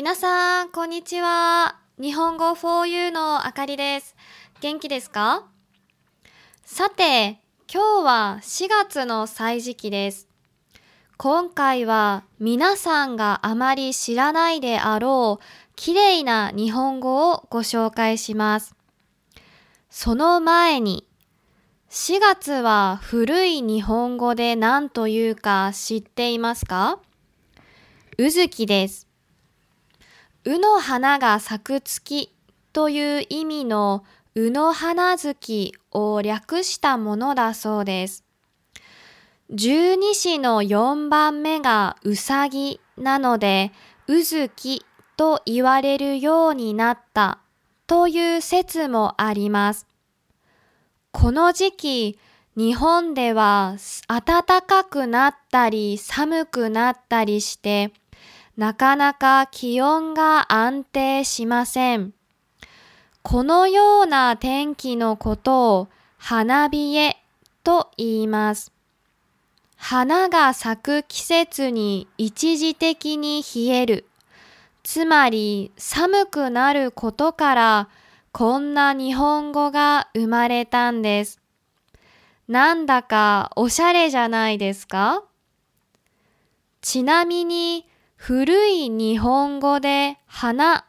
皆さんこんにちは。日本語 4U のあかりです。元気ですか？さて、今日は4月の歳時記です。今回は皆さんがあまり知らないであろうきれいな日本語をご紹介します。その前に、4月は古い日本語で何というか知っていますか？うずきです。うの花が咲く月という意味のうの花月を略したものだそうです。十二支の4番目がうさぎなので、うずきと言われるようになったという説もあります。この時期、日本では暖かくなったり寒くなったりして、なかなか気温が安定しません。このような天気のことを花冷えと言います。花が咲く季節に一時的に冷える、つまり寒くなることからこんな日本語が生まれたんです。なんだかおしゃれじゃないですか？ちなみに、古い日本語で花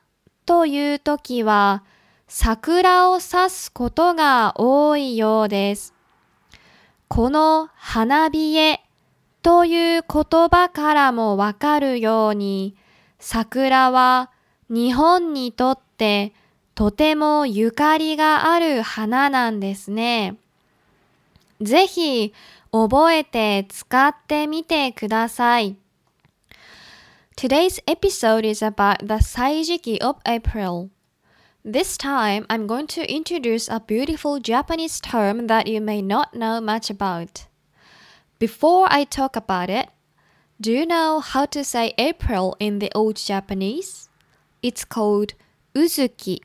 というときは桜を指すことが多いようです。この花冷えという言葉からもわかるように、桜は日本にとってとてもゆかりがある花なんですね。ぜひ覚えて使ってみてください。Today's episode is about the Saijiki of April. This time, I'm going to introduce a beautiful Japanese term that you may not know much about. Before I talk about it, do you know how to say April in the old Japanese? It's called Uzuki.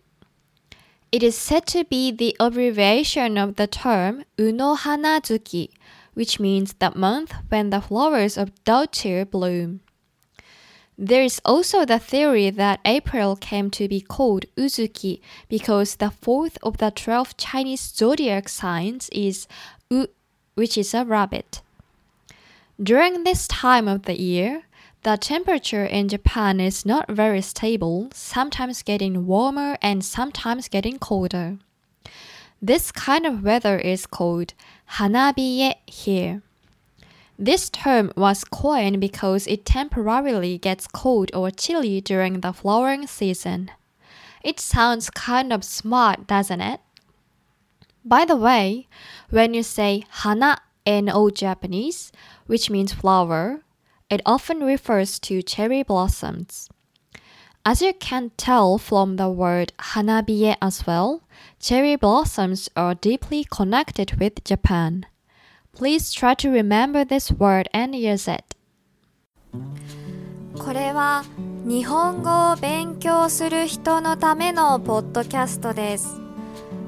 It is said to be the abbreviation of the term Unohanazuki, which means the month when the flowers of doughty bloom.There is also the theory that April came to be called Uzuki because the fourth of the 12 Chinese zodiac signs is U, which is a rabbit. During this time of the year, the temperature in Japan is not very stable, sometimes getting warmer and sometimes getting colder. This kind of weather is called hanabiye here.This term was coined because it temporarily gets cold or chilly during the flowering season. It sounds kind of smart, doesn't it? By the way, when you say hana in old Japanese, which means flower, it often refers to cherry blossoms. As you can tell from the word hanabie as well, cherry blossoms are deeply connected with Japan.Please try to remember this word and use it. これは日本語を勉強する人のためのポッドキャストです。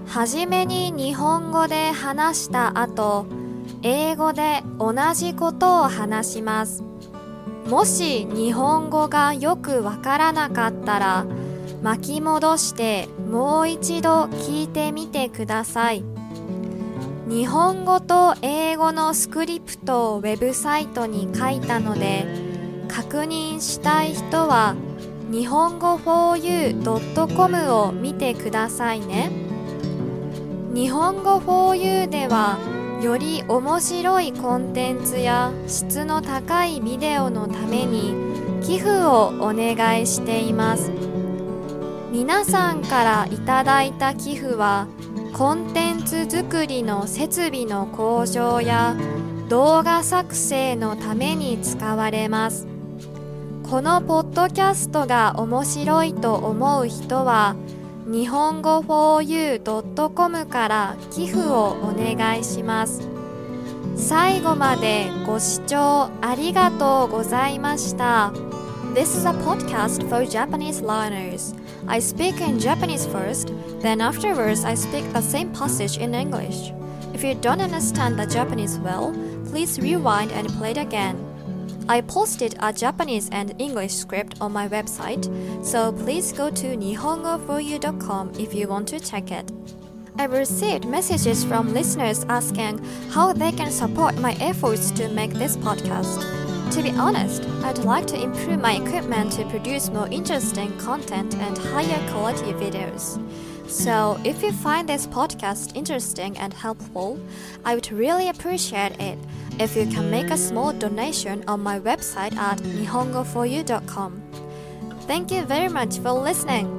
はじめに日本語で話した後、英語で同じことを話します。もし日本語がよくわからなかったら、巻き戻してもう一度聞いてみてください。日本語と英語のスクリプトをウェブサイトに書いたので、確認したい人は日本語 4u.com を見てくださいね。日本語 4u では、より面白いコンテンツや質の高いビデオのために寄付をお願いしています。皆さんからいただいた寄付は、コンテンツ作りの設備の向上や動画作成のために使われます。このポッドキャストが面白いと思う人は、日本語 4u.com から寄付をお願いします。最後までご視聴ありがとうございました。This is a podcast for Japanese learners. I speak in Japanese first, then afterwards I speak the same passage in English. If you don't understand the Japanese well, please rewind and play it again. I posted a Japanese and English script on my website, so please go to nihongo4u.com if you want to check it. I received messages from listeners asking how they can support my efforts to make this podcast. To be honest, I'd like to improve my equipment to produce more interesting content and higher quality videos. So, if you find this podcast interesting and helpful, I would really appreciate it if you can make a small donation on my website at nihongo4u.com. Thank you very much for listening!